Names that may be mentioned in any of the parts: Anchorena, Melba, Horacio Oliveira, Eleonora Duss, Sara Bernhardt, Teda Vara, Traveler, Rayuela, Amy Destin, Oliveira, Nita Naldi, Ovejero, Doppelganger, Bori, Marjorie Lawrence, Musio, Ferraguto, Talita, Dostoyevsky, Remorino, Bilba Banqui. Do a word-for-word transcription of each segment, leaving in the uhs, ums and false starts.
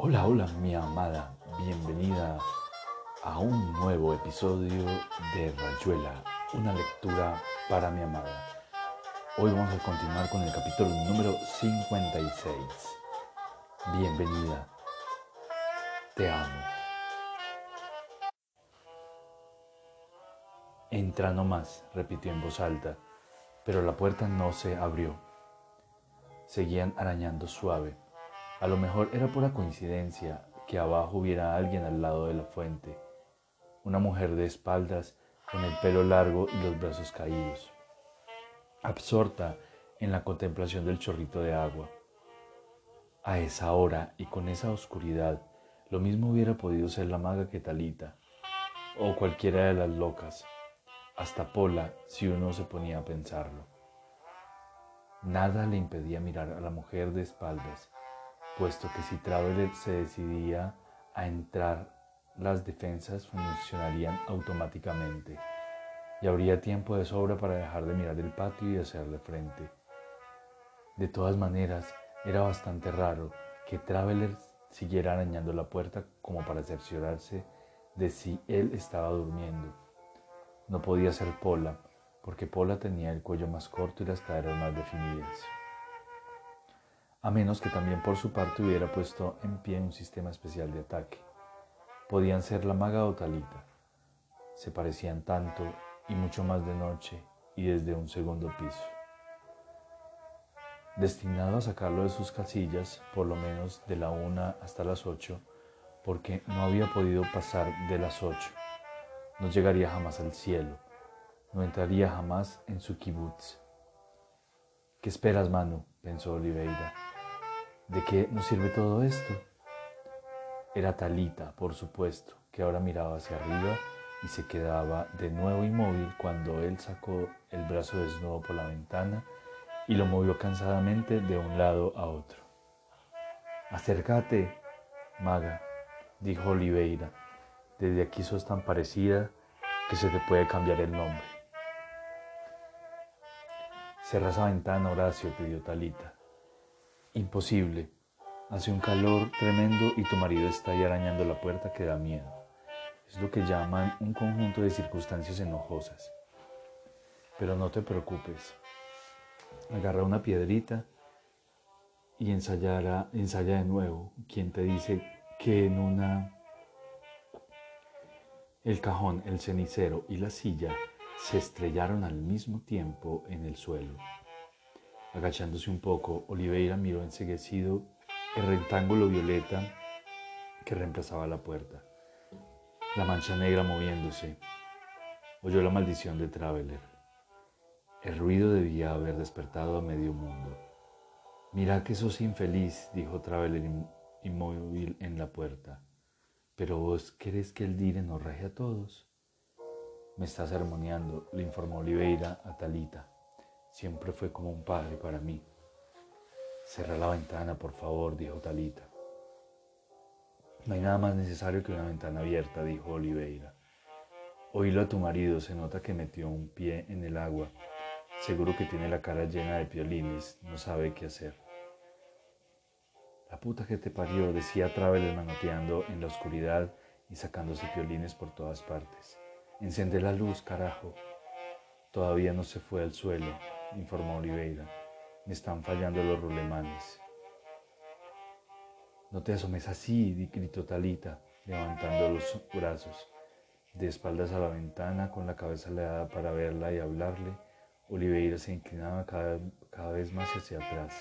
Hola, hola mi amada, bienvenida a un nuevo episodio de Rayuela, una lectura para mi amada. Hoy vamos a continuar con el capítulo número cincuenta y seis. Bienvenida, te amo. Entra nomás, repitió en voz alta, pero la puerta no se abrió. Seguían arañando suave. A lo mejor era pura coincidencia que abajo hubiera alguien al lado de la fuente, una mujer de espaldas con el pelo largo y los brazos caídos, absorta en la contemplación del chorrito de agua. A esa hora y con esa oscuridad, lo mismo hubiera podido ser la maga que Talita, o cualquiera de las locas, hasta Pola si uno se ponía a pensarlo. Nada le impedía mirar a la mujer de espaldas, puesto que si Traveler se decidía a entrar, las defensas funcionarían automáticamente, y habría tiempo de sobra para dejar de mirar el patio y hacerle frente. De todas maneras, era bastante raro que Traveler siguiera arañando la puerta como para cerciorarse de si él estaba durmiendo. No podía ser Pola, porque Pola tenía el cuello más corto y las caderas más definidas, a menos que también por su parte hubiera puesto en pie un sistema especial de ataque. Podían ser la maga o Talita. Se parecían tanto y mucho más de noche y desde un segundo piso. Destinado a sacarlo de sus casillas, por lo menos de la una hasta las ocho, porque no había podido pasar de las ocho. No llegaría jamás al cielo. No entraría jamás en su kibutz. ¿Qué esperas, Manu?, pensó Oliveira. ¿De qué nos sirve todo esto? Era Talita, por supuesto, que ahora miraba hacia arriba y se quedaba de nuevo inmóvil cuando él sacó el brazo desnudo por la ventana y lo movió cansadamente de un lado a otro. —Acércate, maga —dijo Oliveira—, desde aquí sos tan parecida que se te puede cambiar el nombre. —Cerra esa ventana, Horacio —pidió Talita. —Imposible. Hace un calor tremendo y tu marido está ahí arañando la puerta que da miedo. Es lo que llaman un conjunto de circunstancias enojosas. Pero no te preocupes. Agarra una piedrita y ensayará, ensaya de nuevo. ¿Quién te dice que en una... El cajón, el cenicero y la silla se estrellaron al mismo tiempo en el suelo. Agachándose un poco, Oliveira miró enceguecido el rectángulo violeta que reemplazaba la puerta, la mancha negra moviéndose. Oyó la maldición de Traveler. El ruido debía haber despertado a medio mundo. —Mira que sos infeliz —dijo Traveler inmóvil en la puerta—, pero vos querés que el dire nos raje a todos. —Me estás sermoneando —le informó Oliveira a Talita. Siempre fue como un padre para mí. —Cerra la ventana, por favor —dijo Talita. —No hay nada más necesario que una ventana abierta —dijo Oliveira. Oílo a tu marido, se nota que metió un pie en el agua. Seguro que tiene la cara llena de piolines, no sabe qué hacer. —La puta que te parió —decía Traveler manoteando en la oscuridad y sacándose piolines por todas partes—. Encende la luz, carajo. —Todavía no se fue al suelo —informó Oliveira—. Me están fallando los rulemanes. —No te asomes así —gritó Talita, levantando los brazos. De espaldas a la ventana, con la cabeza leada para verla y hablarle, Oliveira se inclinaba cada, cada vez más hacia atrás.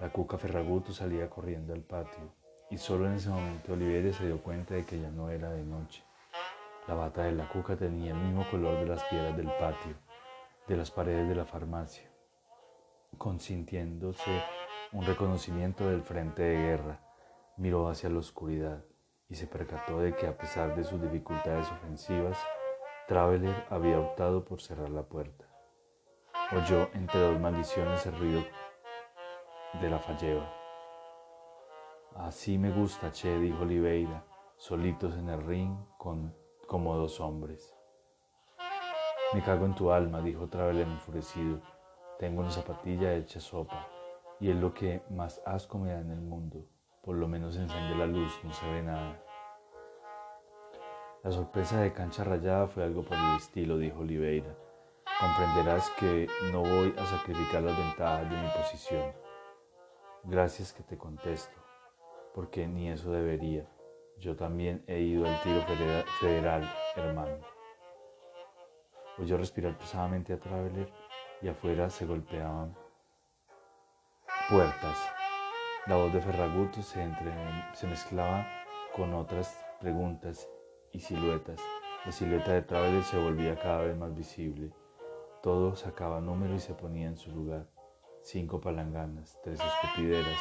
La cuca Ferraguto salía corriendo al patio, y solo en ese momento Oliveira se dio cuenta de que ya no era de noche. La bata de la cuca tenía el mismo color de las piedras del patio, de las paredes de la farmacia, consintiéndose un reconocimiento del frente de guerra. Miró hacia la oscuridad y se percató de que, a pesar de sus dificultades ofensivas, Traveler había optado por cerrar la puerta. Oyó entre dos maldiciones el ruido de la falleva. —Así me gusta, che —dijo Oliveira—, solitos en el ring con... como dos hombres. —Me cago en tu alma —dijo Traveler enfurecido—, tengo una zapatilla hecha sopa, y es lo que más asco me da en el mundo, Por lo menos enciende la luz, no se ve nada. La sorpresa de cancha rayada fue algo por el estilo, dijo Oliveira. Comprenderás que no voy a sacrificar las ventajas de mi posición. Gracias que te contesto, porque ni eso debería. Yo también he ido al tiro federal, hermano. Oyó respirar pesadamente a Traveler y afuera se golpeaban puertas. La voz de Ferraguto se, entre, se mezclaba con otras preguntas y siluetas. La silueta de Traveler se volvía cada vez más visible. Todo sacaba número y se ponía en su lugar. Cinco palanganas, tres escupideras,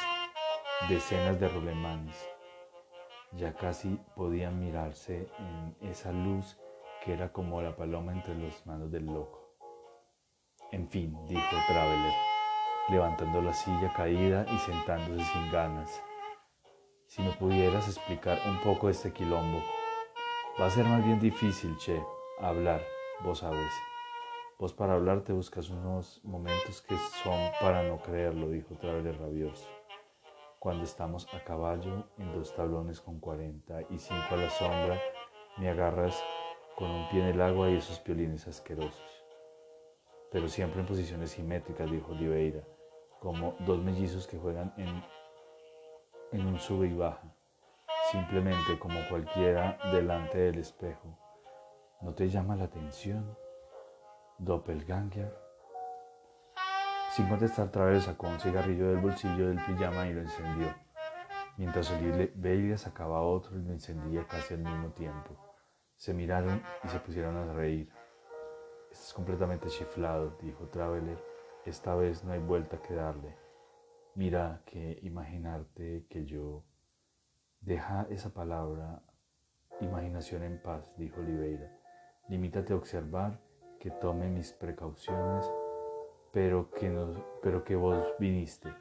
decenas de rolemanes. Ya casi podían mirarse en esa luz que era como la paloma entre las manos del loco. En fin, dijo Traveler, levantando la silla caída y sentándose sin ganas. Si me pudieras explicar un poco este quilombo. Va a ser más bien difícil, che, hablar, vos sabes. Vos para hablar te buscas unos momentos que son para no creerlo, dijo Traveler rabioso. Cuando estamos a caballo, en dos tablones con cuarenta y cinco a la sombra, me agarras con un pie en el agua y esos piolines asquerosos. Pero siempre en posiciones simétricas, dijo Oliveira, como dos mellizos que juegan en, en un sube y baja, simplemente como cualquiera delante del espejo. ¿No te llama la atención? Doppelganger. Sin contestar, Traveler sacó un cigarrillo del bolsillo del pijama y lo encendió. Mientras Oliveira sacaba otro y lo encendía casi al mismo tiempo. Se miraron y se pusieron a reír. Estás completamente chiflado, dijo Traveler. Esta vez no hay vuelta que darle. Mira que imaginarte que yo... Deja esa palabra imaginación en paz, dijo Oliveira. Limítate a observar que tome mis precauciones, pero que, nos, pero que vos viniste,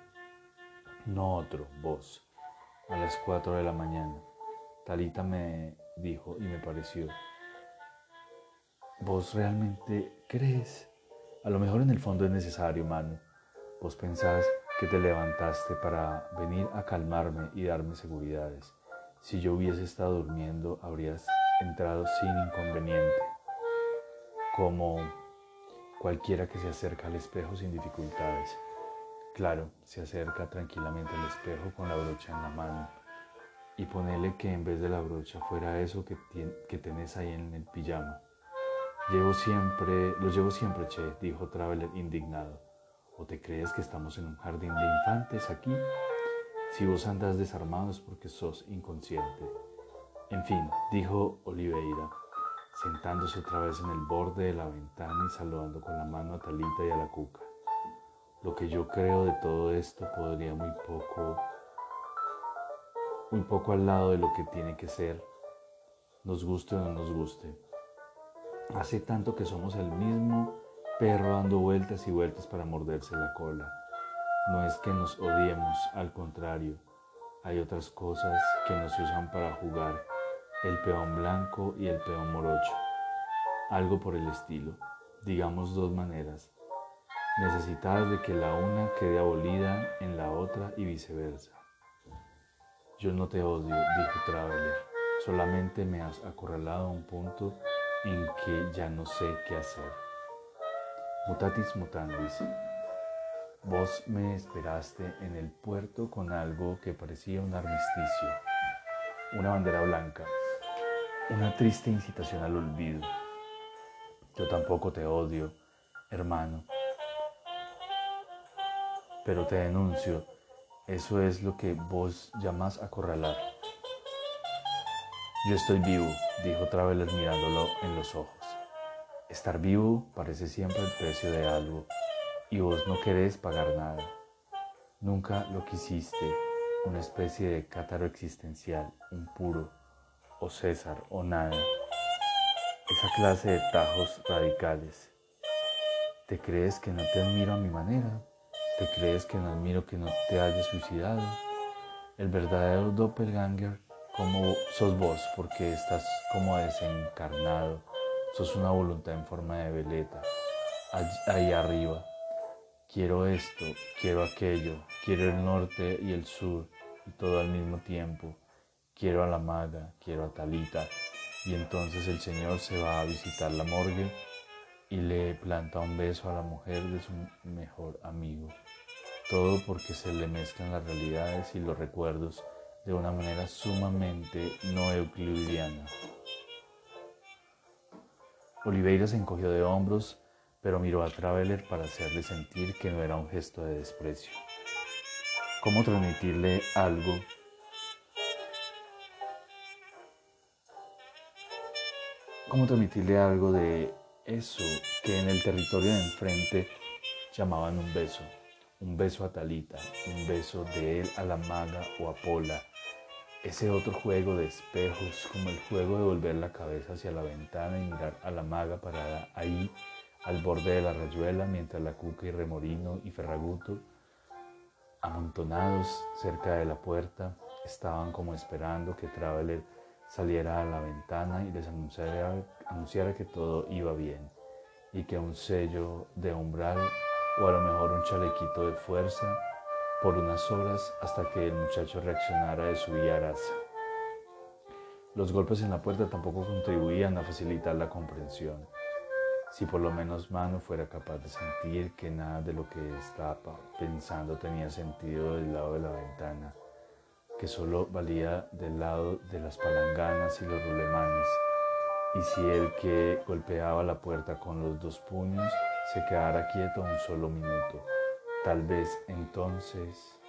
no otro, vos, a las cuatro de la mañana. Talita me dijo y me pareció. ¿Vos realmente crees? A lo mejor en el fondo es necesario, mano. Vos pensás que te levantaste para venir a calmarme y darme seguridades. Si yo hubiese estado durmiendo, habrías entrado sin inconveniente. Como cualquiera que se acerca al espejo sin dificultades. Claro, se acerca tranquilamente al espejo con la brocha en la mano. Y ponele que en vez de la brocha fuera eso que, ten, que tenés ahí en el pijama. Llevo siempre, lo llevo siempre, che, dijo Traveler indignado. ¿O te crees que estamos en un jardín de infantes aquí? Si vos andás desarmado es porque sos inconsciente. En fin, dijo Oliveira, sentándose otra vez en el borde de la ventana y saludando con la mano a Talita y a la Cuca. Lo que yo creo de todo esto podría muy poco, muy poco al lado de lo que tiene que ser, nos guste o no nos guste. Hace tanto que somos el mismo perro dando vueltas y vueltas para morderse la cola. No es que nos odiemos, al contrario, hay otras cosas que nos usan para jugar. El peón blanco y el peón morocho. Algo por el estilo. Digamos dos maneras. Necesitadas de que la una quede abolida en la otra y viceversa. Yo no te odio, dijo Traveler. Solamente me has acorralado a un punto en que ya no sé qué hacer. Mutatis mutandis. Vos me esperaste en el puerto con algo que parecía un armisticio. Una bandera blanca. Una triste incitación al olvido. Yo tampoco te odio, hermano. Pero te denuncio. Eso es lo que vos llamás acorralar. Yo estoy vivo, dijo Traveler mirándolo en los ojos. Estar vivo parece siempre el precio de algo. Y vos no querés pagar nada. Nunca lo quisiste. Una especie de cátaro existencial, un puro, o César, o nada. Esa clase de tajos radicales. ¿Te crees que no te admiro a mi manera? ¿Te crees que no admiro que no te hayas suicidado? El verdadero doppelganger como sos vos, porque estás como desencarnado. Sos una voluntad en forma de veleta. Ahí arriba. Quiero esto, quiero aquello, quiero el norte y el sur. y todo al mismo tiempo. Quiero a la maga, quiero a Talita. Y entonces el señor se va a visitar la morgue y le planta un beso a la mujer de su mejor amigo. Todo porque se le mezclan las realidades y los recuerdos de una manera sumamente no euclidiana. Oliveira se encogió de hombros, pero miró a Traveler para hacerle sentir que no era un gesto de desprecio. ¿Cómo transmitirle algo? ¿Cómo transmitirle algo de eso que en el territorio de enfrente llamaban un beso? Un beso a Talita, un beso de él a la maga o a Pola. Ese otro juego de espejos, como el juego de volver la cabeza hacia la ventana y mirar a la maga parada ahí, al borde de la rayuela, mientras la cuca y Remorino y Ferraguto, amontonados cerca de la puerta, estaban como esperando que Traveler saliera a la ventana y les anunciara, anunciara que todo iba bien y que un sello de umbral o a lo mejor un chalequito de fuerza por unas horas hasta que el muchacho reaccionara de su vía arasa. Los golpes en la puerta tampoco contribuían a facilitar la comprensión. Si por lo menos Manu fuera capaz de sentir que nada de lo que estaba pensando tenía sentido del lado de la ventana, que solo valía del lado de las palanganas y los rulemanes, y si el que golpeaba la puerta con los dos puños se quedara quieto un solo minuto. Tal vez entonces,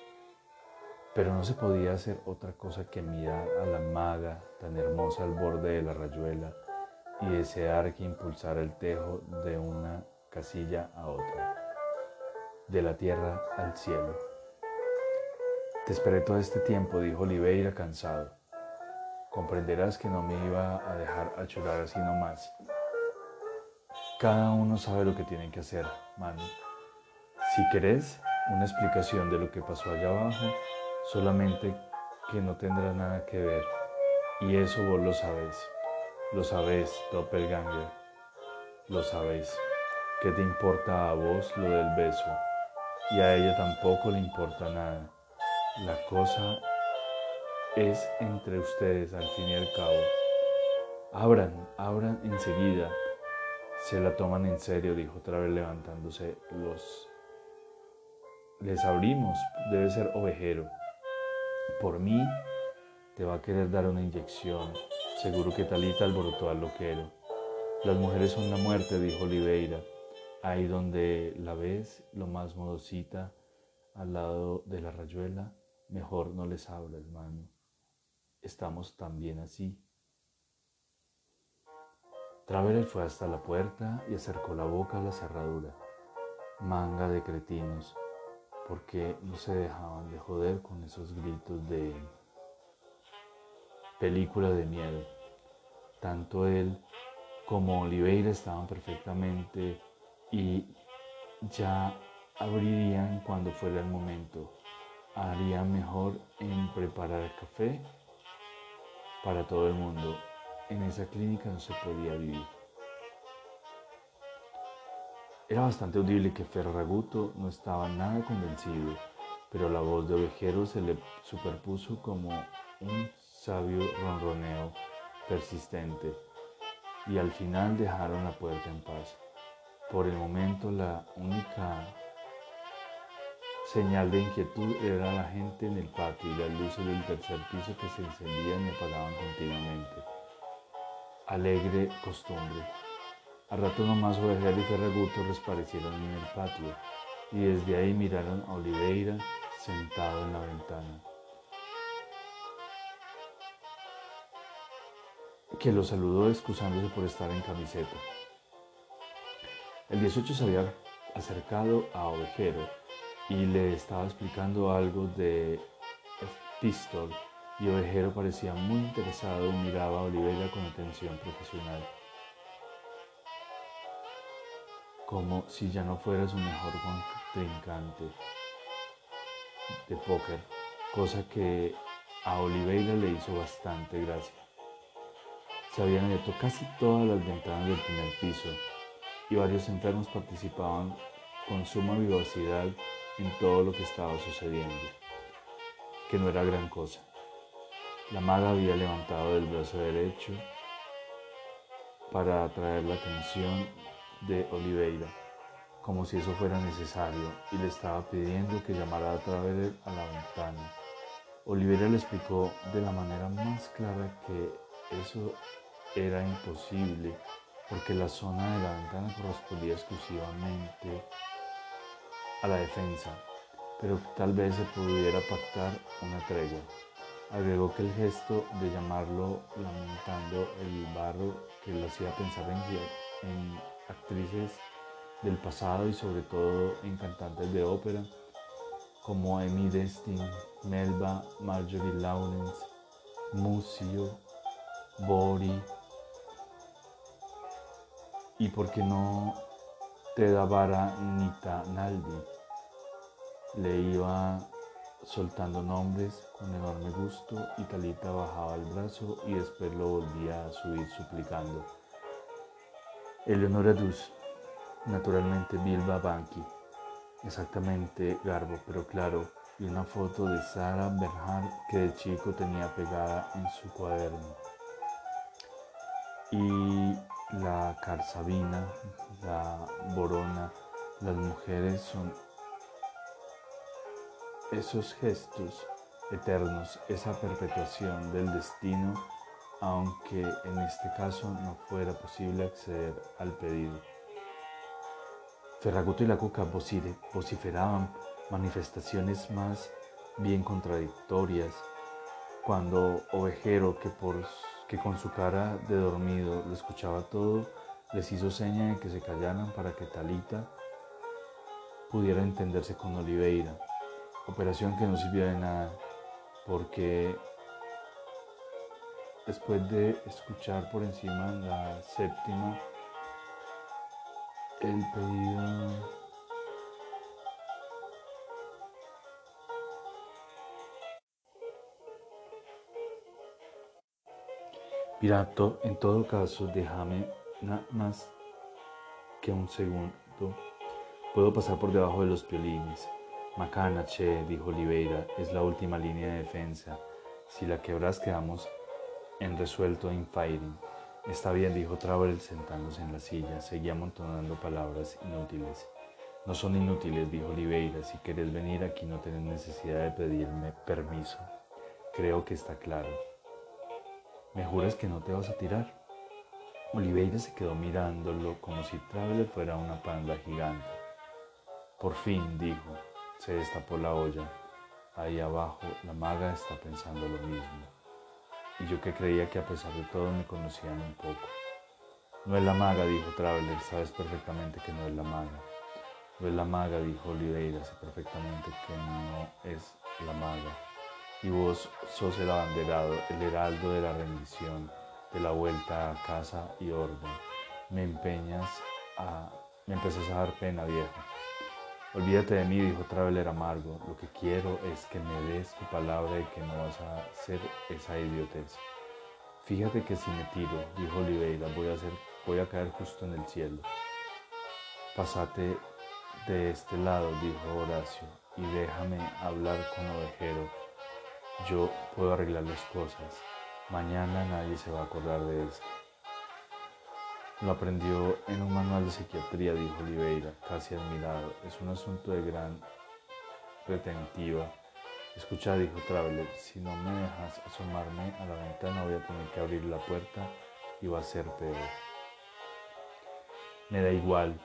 pero no se podía hacer otra cosa que mirar a la maga tan hermosa al borde de la rayuela y desear que impulsara el tejo de una casilla a otra, de la tierra al cielo. Te esperé todo este tiempo, dijo Oliveira cansado. Comprenderás que no me iba a dejar achurar así nomás. Cada uno sabe lo que tienen que hacer, Manu. Si querés una explicación de lo que pasó allá abajo, solamente que no tendrá nada que ver. Y eso vos lo sabés. Lo sabés, Doppelganger. Lo sabés. ¿Qué te importa a vos lo del beso? Y a ella tampoco le importa nada. La cosa es entre ustedes, al fin y al cabo. Abran, abran enseguida. Se la toman en serio, dijo Traveler levantándose los... Les abrimos, debe ser Ovejero. Por mí te va a querer dar una inyección. Seguro que Talita alborotó al loquero. Las mujeres son la muerte, dijo Oliveira. Ahí donde la ves, lo más modosita, al lado de la rayuela, mejor no les habla, hermano. Estamos también así. Traveler fue hasta la puerta y acercó la boca a la cerradura. Manga de cretinos. Porque no se dejaban de joder con esos gritos de película de miedo. Tanto él como Oliveira estaban perfectamente y ya abrirían cuando fuera el momento. Harían mejor en preparar café para todo el mundo. En esa clínica no se podía vivir. Era bastante audible que Ferraguto no estaba nada convencido, pero la voz de Ovejero se le superpuso como un sabio ronroneo persistente, y al final dejaron la puerta en paz. Por el momento la única señal de inquietud era la gente en el patio y las luces del tercer piso que se encendían y apagaban continuamente. Alegre costumbre. A rato nomás Ovejero y Ferraguto reaparecieron en el patio y desde ahí miraron a Oliveira sentado en la ventana, que lo saludó excusándose por estar en camiseta. El dieciocho se había acercado a Ovejero y le estaba explicando algo de Pistol y Ovejero parecía muy interesado y miraba a Oliveira con atención profesional, como si ya no fuera su mejor contrincante de póker, cosa que a Oliveira le hizo bastante gracia. Se habían abierto casi todas las ventanas del primer piso y varios enfermos participaban con suma vivacidad en todo lo que estaba sucediendo. que no era gran cosa. La maga había levantado el brazo derecho para atraer la atención de Oliveira, como si eso fuera necesario, y le estaba pidiendo que llamara a Traveler a la ventana. Oliveira le explicó de la manera más clara que eso era imposible, porque la zona de la ventana correspondía exclusivamente a la defensa, pero tal vez se pudiera pactar una tregua. Agregó que el gesto de llamarlo lamentando el barro que lo hacía pensar en, en actrices del pasado y sobre todo en cantantes de ópera como Amy Destin, Melba, Marjorie Lawrence, Musio, Bori y por qué no Teda Vara, Nita Naldi. Le iba soltando nombres con enorme gusto y Talita bajaba el brazo y después lo volvía a subir suplicando. Eleonora Duss, naturalmente Bilba Banqui, exactamente garbo pero claro, y una foto de Sara Bernhardt que de chico tenía pegada en su cuaderno. Y la Carsabina, la Borona, las mujeres son esos gestos eternos, esa perpetuación del destino, aunque en este caso no fuera posible acceder al pedido. Ferraguto y la Cuca vociferaban manifestaciones más bien contradictorias, cuando Ovejero, que, por, que con su cara de dormido lo escuchaba todo, les hizo seña de que se callaran para que Talita pudiera entenderse con Oliveira. Operación que no sirvió de nada, porque después de escuchar por encima la séptima el pedido Pirato, en todo caso déjame nada más que un segundo, puedo pasar por debajo de los piolines. Macana, che, dijo Oliveira, es la última línea de defensa. Si la quebras quedamos en resuelto in firing. Está bien, dijo Traveler sentándose en la silla. Seguía amontonando palabras inútiles. No son inútiles, dijo Oliveira. Si querés venir aquí no tenés necesidad de pedirme permiso. Creo que está claro. ¿Me juras que no te vas a tirar? Oliveira se quedó mirándolo como si Traveler fuera una panda gigante. Por fin, dijo. Se destapó la olla. Ahí abajo la maga está pensando lo mismo. Y yo que creía que a pesar de todo me conocían un poco. No es la maga, dijo Traveler, sabes perfectamente que no es la maga. No es la maga, dijo Oliveira, sé perfectamente que no es la maga. Y vos sos el abanderado, el heraldo de la rendición, de la vuelta a casa y orden. Me empeñas a... me empezás a dar pena, viejo. Olvídate de mí, dijo Traveler amargo, lo que quiero es que me des tu palabra de que no vas a hacer esa idiotez. Fíjate que si me tiro, dijo Oliveira, voy a, hacer, voy a caer justo en el cielo. Pásate de este lado, dijo Horacio, y déjame hablar con Ovejero. Yo puedo arreglar las cosas, mañana nadie se va a acordar de esto. Lo aprendió en un manual de psiquiatría, dijo Oliveira, casi admirado. Es un asunto de gran retentiva. Escucha, dijo Traveler, si no me dejas asomarme a la ventana voy a tener que abrir la puerta y va a ser peor. Me da igual.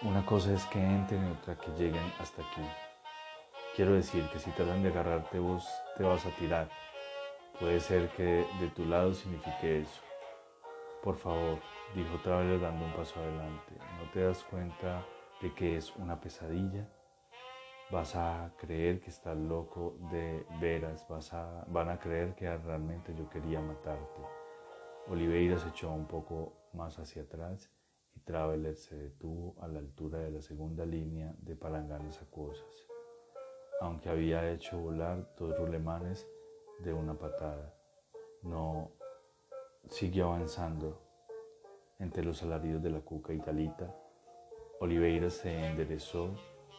Una cosa es que entren y otra que lleguen hasta aquí. Quiero decir que si tratan de agarrarte vos te vas a tirar. Puede ser que de tu lado signifique eso. Por favor, dijo Traveler dando un paso adelante, ¿no te das cuenta de que es una pesadilla? Vas a creer que estás loco de veras, vas a, van a creer que realmente yo quería matarte. Oliveira se echó un poco más hacia atrás y Traveler se detuvo a la altura de la segunda línea de palanganas acuosas, aunque había hecho volar dos rulemanes de una patada. No... Siguió avanzando entre los alaridos de la Cuca y Talita. Oliveira se enderezó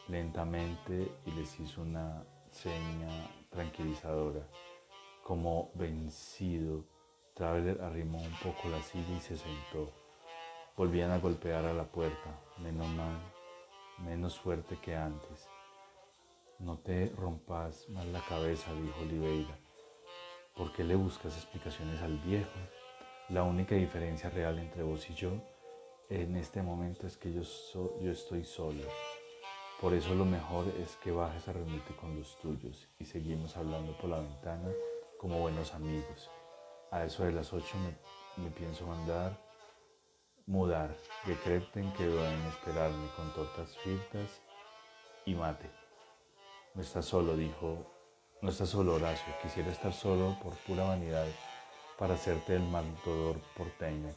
lentamente y les hizo una seña tranquilizadora. Como vencido, Traveler arrimó un poco la silla y se sentó. Volvían a golpear a la puerta, menos mal, menos fuerte que antes. No te rompas más la cabeza, dijo Oliveira. ¿Por qué le buscas explicaciones al viejo? La única diferencia real entre vos y yo en este momento es que yo, so, yo estoy solo. Por eso lo mejor es que bajes a reunirte con los tuyos y seguimos hablando por la ventana como buenos amigos. A eso de las ocho me, me pienso mandar mudar. Decreten que deben esperarme con tortas fritas y mate. No estás solo, dijo. No estás solo, Horacio. Quisiera estar solo por pura vanidad para hacerte el matador porteño.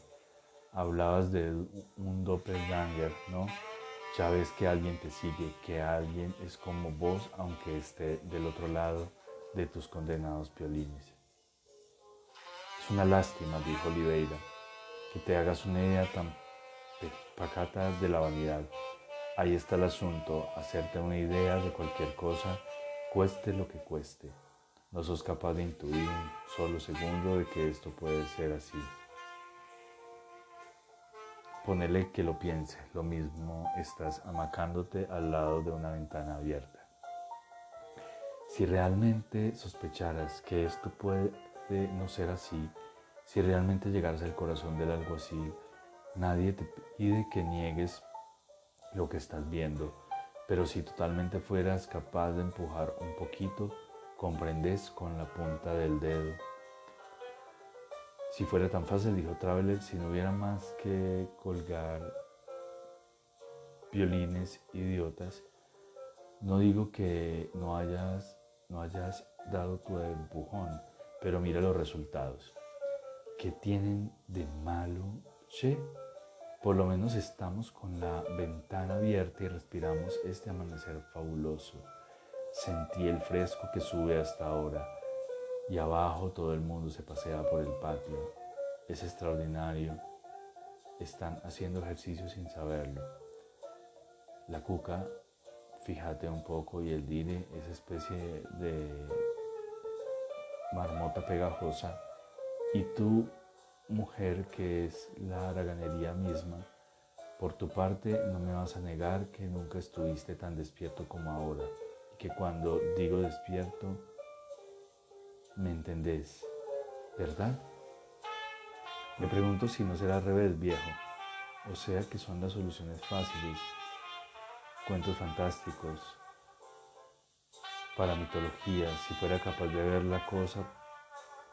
Hablabas de un doppelganger, ¿no? Ya ves que alguien te sigue, que alguien es como vos, aunque esté del otro lado de tus condenados piolines. Es una lástima, dijo Oliveira, que te hagas una idea tan pacata de la vanidad. Ahí está el asunto, hacerte una idea de cualquier cosa, cueste lo que cueste. No sos capaz de intuir un solo segundo de que esto puede ser así. Ponele que lo piense, lo mismo estás amacándote al lado de una ventana abierta. Si realmente sospecharas que esto puede no ser así, si realmente llegaras al corazón del alguacil, nadie te pide que niegues lo que estás viendo, pero si totalmente fueras capaz de empujar un poquito, comprendes con la punta del dedo. Si fuera tan fácil, dijo Traveler, si no hubiera más que colgar violines idiotas, no digo que no hayas, no hayas dado tu empujón, pero mira los resultados. ¿Qué tienen de malo, che? Por lo menos estamos con la ventana abierta y respiramos este amanecer fabuloso. Sentí el fresco que sube hasta ahora y abajo todo el mundo se pasea por el patio. Es extraordinario. Están haciendo ejercicio sin saberlo. La cuca, fíjate un poco, y el dire, esa especie de marmota pegajosa, y tú, mujer, que es la haraganería misma. Por tu parte, no me vas a negar que nunca estuviste tan despierto como ahora, y que cuando digo despierto, me entendés, ¿verdad? Me pregunto si no será al revés, viejo. O sea que son las soluciones fáciles, cuentos fantásticos, para mitología. Si fuera capaz de ver la cosa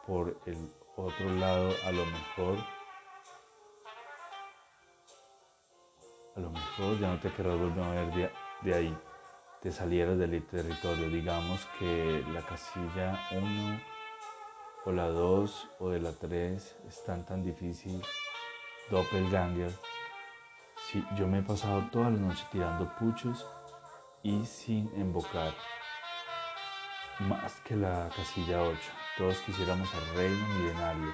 por el otro lado, a lo mejor a lo mejor ya no te querrás volver a ver de, de ahí, te salieras del territorio, digamos que la casilla uno o la dos o de la tres están tan difícil. Doppelganger, sí, yo me he pasado toda la noche tirando puchos y sin embocar más que la casilla ocho. Todos quisiéramos al reino milenario,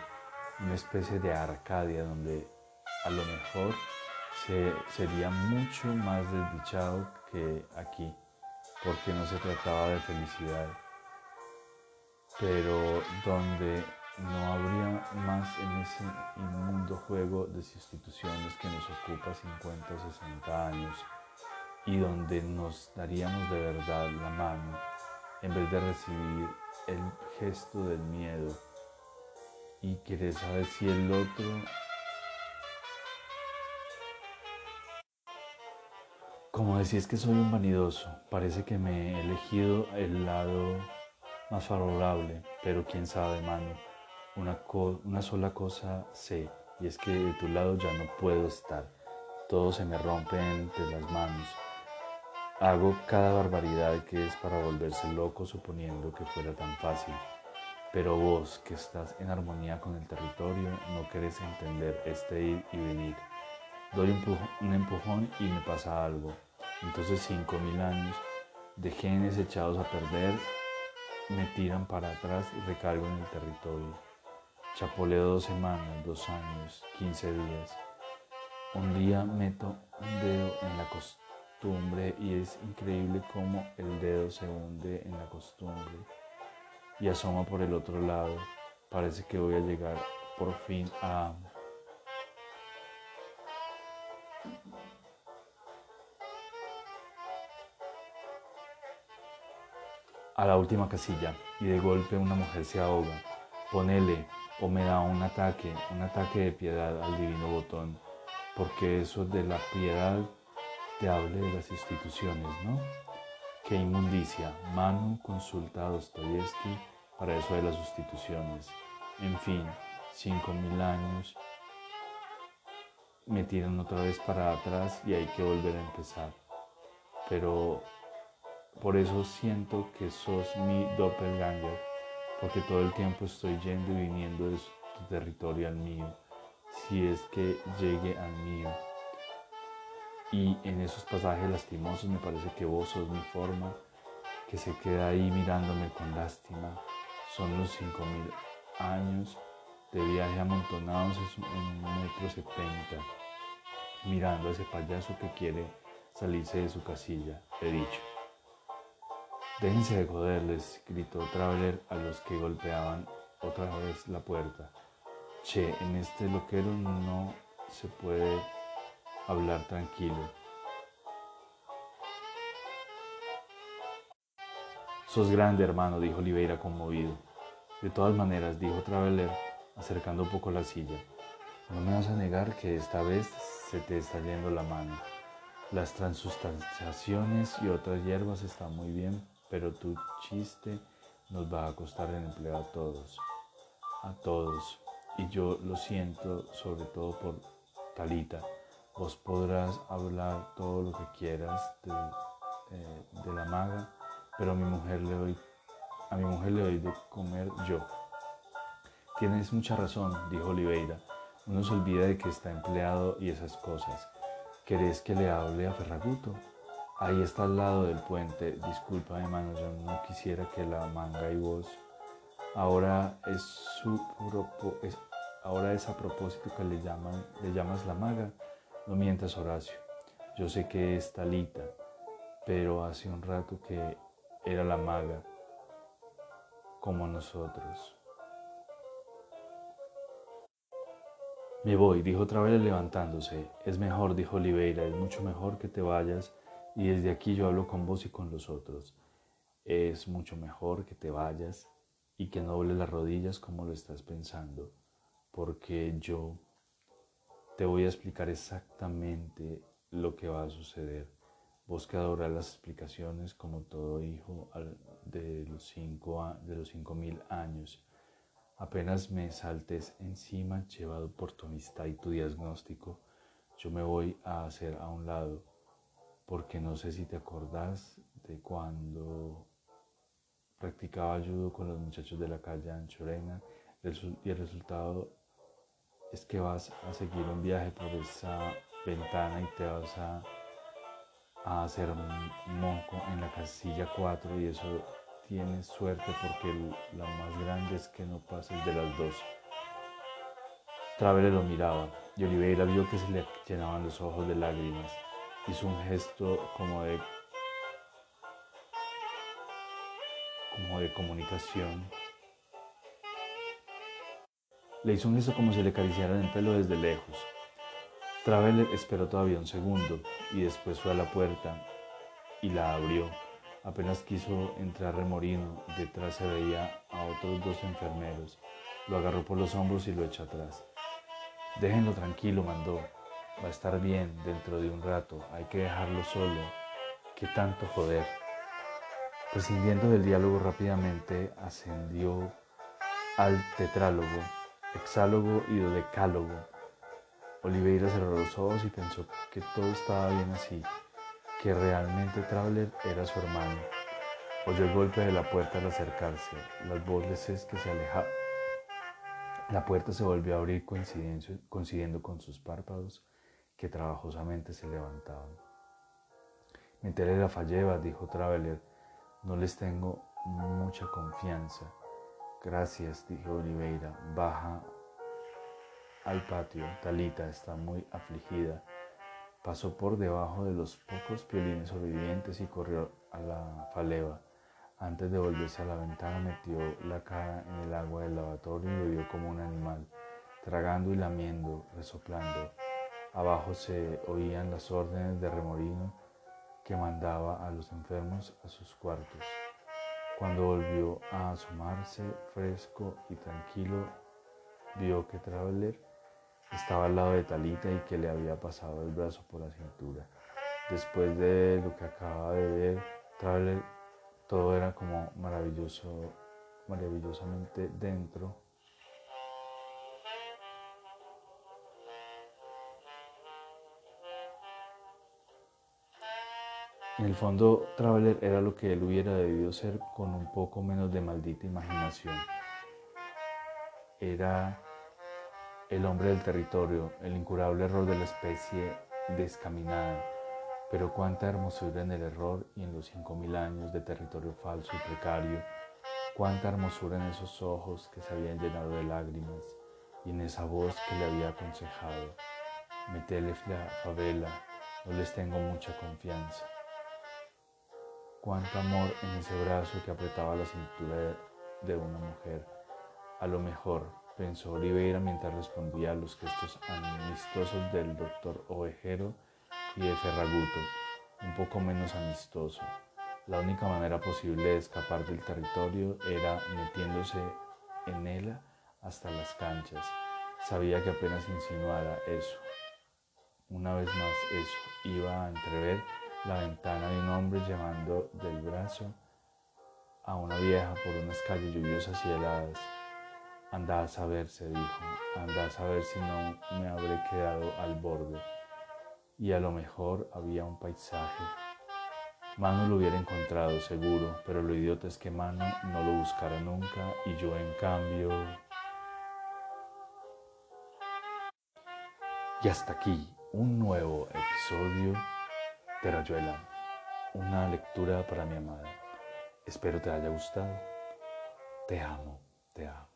una especie de Arcadia donde a lo mejor se, sería mucho más desdichado que aquí, porque no se trataba de felicidad, pero donde no habría más en ese inmundo juego de sustituciones que nos ocupa cincuenta o sesenta años, y donde nos daríamos de verdad la mano en vez de recibir el gesto del miedo. Y querés saber si el otro como decís que soy un vanidoso, parece que me he elegido el lado más favorable, pero quién sabe, mano. Una, co- una sola cosa sé, y es que de tu lado ya no puedo estar. Todo se me rompe entre las manos. Hago cada barbaridad que es para volverse loco suponiendo que fuera tan fácil. Pero vos, que estás en armonía con el territorio, no querés entender este ir y venir. Doy un empujón, un empujón y me pasa algo. Entonces cinco mil años de genes echados a perder me tiran para atrás y recargo en el territorio. Chapoleo dos semanas, dos años, quince días. Un día meto un dedo en la costura costumbre y es increíble cómo el dedo se hunde en la costumbre y asoma por el otro lado. Parece que voy a llegar por fin a... a la última casilla y de golpe una mujer se ahoga. Ponele o me da un ataque, un ataque de piedad al divino botón, porque eso de la piedad te hable de las instituciones, ¿no? Qué inmundicia. Manu consulta a Dostoyevsky para eso de las sustituciones. En fin, cinco mil años me tiran otra vez para atrás y hay que volver a empezar. Pero... por eso siento que sos mi doppelganger, porque todo el tiempo estoy yendo y viniendo de tu territorio al mío, si es que llegue al mío. Y en esos pasajes lastimosos me parece que vos sos mi forma, que se queda ahí mirándome con lástima. Son los cinco mil años de viaje amontonados en un metro setenta, mirando a ese payaso que quiere salirse de su casilla, he dicho. Déjense de joder, les gritó Traveler a los que golpeaban otra vez la puerta. Che, en este loquero no se puede hablar tranquilo. Sos grande, hermano, dijo Oliveira conmovido. De todas maneras, dijo Traveler, acercando un poco la silla. No me vas a negar que esta vez se te está yendo la mano. Las transustanciaciones y otras hierbas están muy bien, pero tu chiste nos va a costar el empleo a todos, a todos, y yo lo siento sobre todo por Talita. Vos podrás hablar todo lo que quieras de, eh, de la maga, pero a mi mujer le doy, a mi mujer le doy de comer yo. Tienes mucha razón, dijo Oliveira, uno se olvida de que está empleado y esas cosas. ¿Querés que le hable a Ferraguto? Ahí está al lado del puente. Disculpa, hermano, yo no quisiera que la manga y vos. Ahora es, su propo, es, ahora es a propósito que le, llaman, le llamas la maga. No mientas, Horacio. Yo sé que es Talita, pero hace un rato que era la maga, como nosotros. Me voy, dijo Traveler levantándose. Es mejor, dijo Oliveira, es mucho mejor que te vayas y desde aquí yo hablo con vos y con los otros. Es mucho mejor que te vayas y que no dobles las rodillas como lo estás pensando, porque yo te voy a explicar exactamente lo que va a suceder. Vos que adorás las explicaciones como todo hijo de los cinco, de los cinco mil años. Apenas me saltes encima, llevado por tu amistad y tu diagnóstico, yo me voy a hacer a un lado, porque no sé si te acordás de cuando practicaba judo con los muchachos de la calle Anchorena y el resultado es que vas a seguir un viaje por esa ventana y te vas a, a hacer un moco en la casilla cuatro y eso... Tienes suerte porque la más grande es que no pases de las dos. Traveler lo miraba y Oliveira vio que se le llenaban los ojos de lágrimas. Hizo un gesto como de, como de comunicación. Le hizo un gesto como si le acariciaran el pelo desde lejos. Traveler esperó todavía un segundo y después fue a la puerta y la abrió. Apenas quiso entrar Remorino, detrás se veía a otros dos enfermeros. Lo agarró por los hombros y lo echó atrás. Déjenlo tranquilo, mandó. Va a estar bien dentro de un rato, hay que dejarlo solo. ¿Qué tanto joder? Prescindiendo del diálogo rápidamente, ascendió al tetrálogo, hexálogo y dodecálogo. Oliveira cerró los ojos y pensó que todo estaba bien así, que realmente Traveler era su hermano. Oyó el golpe de la puerta al acercarse, las voces que se alejaban. La puerta se volvió a abrir coincidiendo con sus párpados que trabajosamente se levantaban. Me enteré de la falleva, dijo Traveler. No les tengo mucha confianza. Gracias, dijo Oliveira. Baja al patio. Talita está muy afligida. Pasó por debajo de los pocos piolines sobrevivientes y corrió a la faleba. Antes de volverse a la ventana, metió la cara en el agua del lavatorio y bebió como un animal, tragando y lamiendo, resoplando. Abajo se oían las órdenes de Remorino que mandaba a los enfermos a sus cuartos. Cuando volvió a asomarse, fresco y tranquilo, vio que Traveler estaba al lado de Talita y que le había pasado el brazo por la cintura. Después de lo que acababa de ver, Traveler, todo era como maravilloso, maravillosamente dentro. En el fondo, Traveler era lo que él hubiera debido ser con un poco menos de maldita imaginación. Era el hombre del territorio, el incurable error de la especie descaminada. Pero cuánta hermosura en el error y en los cinco mil años de territorio falso y precario. Cuánta hermosura en esos ojos que se habían llenado de lágrimas y en esa voz que le había aconsejado. Metele la favela, no les tengo mucha confianza. Cuánto amor en ese brazo que apretaba la cintura de una mujer. A lo mejor, pensó Oliveira mientras respondía a los gestos amistosos del doctor Ovejero y de Ferraguto, un poco menos amistoso. La única manera posible de escapar del territorio era metiéndose en él hasta las canchas. Sabía que apenas insinuara eso. Una vez más eso, iba a entrever la ventana de un hombre llevando del brazo a una vieja por unas calles lluviosas y heladas. Anda a saber, se dijo, anda a saber si no me habré quedado al borde. Y a lo mejor había un paisaje. Mano lo hubiera encontrado, seguro, pero lo idiota es que Mano no lo buscara nunca y yo, en cambio... Y hasta aquí, un nuevo episodio de Rayuela, una lectura para mi amada. Espero te haya gustado. Te amo, te amo.